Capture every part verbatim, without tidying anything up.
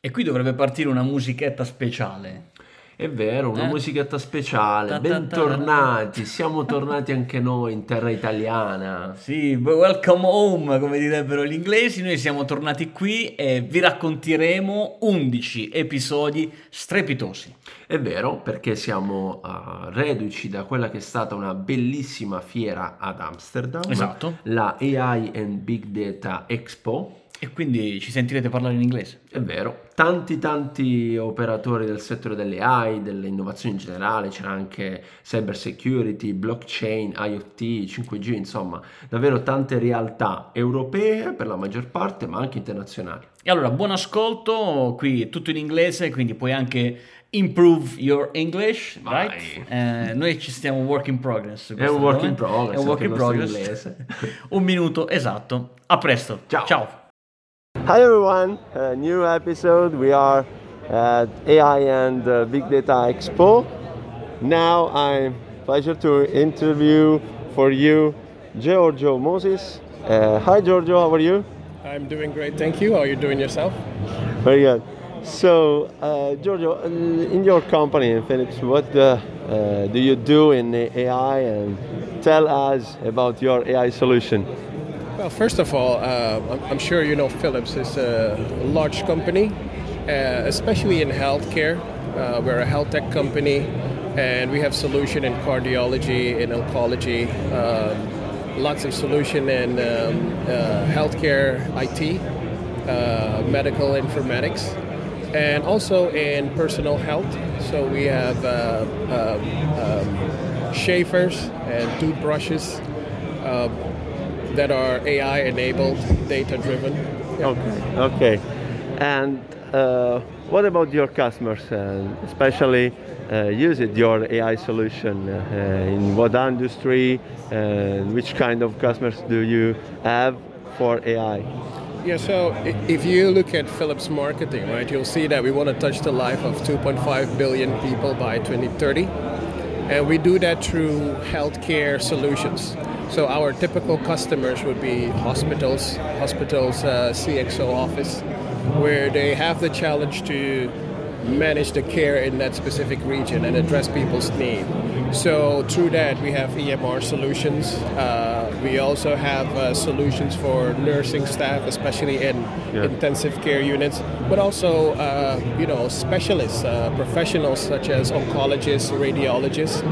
E qui dovrebbe partire una musichetta speciale. È vero, una eh? musichetta speciale. Ta ta ta. Bentornati, siamo tornati anche noi in terra italiana. Sì, welcome home, come direbbero gli inglesi. Noi siamo tornati qui e vi racconteremo undici episodi strepitosi. È vero, perché siamo uh, reduci da quella che è stata una bellissima fiera ad Amsterdam. Esatto. La A I and Big Data Expo. E quindi ci sentirete parlare in inglese. È vero, tanti tanti operatori del settore delle A I, delle innovazioni in generale, c'era anche cyber security, blockchain, IoT, cinque G, insomma, davvero tante realtà europee per la maggior parte, ma anche internazionali. E allora, buon ascolto, qui è tutto in inglese, quindi puoi anche improve your English, vai. Right? Eh, noi ci stiamo work in progress. È un work in progress, è un work in progress. Un minuto, esatto. A presto, ciao. Ciao. Hi everyone, a new episode. We are at A I and uh, Big Data Expo. Now I'm pleasure to interview for you Giorgio Moses. Uh, hi Giorgio, how are you? I'm doing great, thank you. How are you doing yourself? Very good. So uh, Giorgio, in your company in Phoenix, what the, uh, do you do in A I, and tell us about your A I solution? Well, first of all, uh, I'm sure you know Philips is a large company, uh, especially in healthcare. Uh, we're a health tech company, and we have solution in cardiology, in oncology, uh, lots of solution in um, uh, healthcare, I T, uh, medical informatics, and also in personal health. So we have uh, um, um, shavers and toothbrushes. Uh, that are A I enabled, data driven. Yeah. Okay. Okay. And uh, what about your customers, uh, especially uh, use it, your A I solution? Uh, in what industry, uh, which kind of customers do you have for A I? Yeah, so if you look at Philips marketing, right, you'll see that we want to touch the life of two point five billion people by twenty thirty. And we do that through healthcare solutions. So our typical customers would be hospitals, hospitals uh, C X O office, where they have the challenge to manage the care in that specific region and address people's need. So through that, we have E M R solutions. Uh, we also have uh, solutions for nursing staff, especially in yeah. intensive care units, but also uh, you know specialists, uh, professionals such as oncologists, radiologists.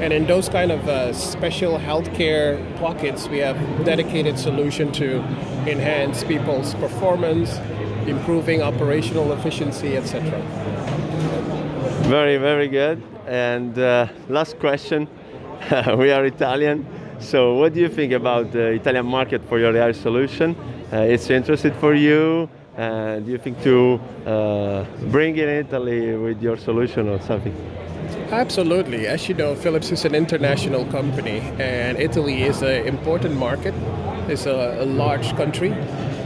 And in those kind of uh, special healthcare pockets, we have dedicated solution to enhance people's performance, improving operational efficiency, et cetera. Very, very good. And uh, last question, we are Italian. So what do you think about the Italian market for your A I solution? Uh, it's interested for you? Uh, do you think to uh, bring in Italy with your solution or something? Absolutely. As you know, Philips is an international company, and Italy is an important market. It's a, a large country,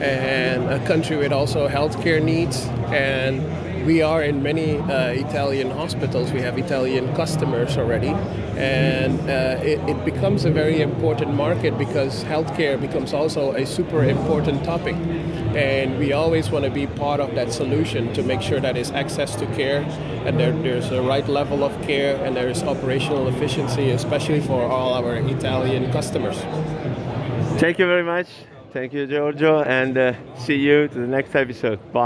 and a country with also healthcare needs. And we are in many uh, Italian hospitals. We have Italian customers already. And uh, it, it becomes a very important market because healthcare becomes also a super important topic. And we always want to be part of that solution to make sure that there's access to care and there, there's the right level of care and there is operational efficiency, especially for all our Italian customers. Thank you very much. Thank you, Giorgio, and uh, see you to the next episode. Bye.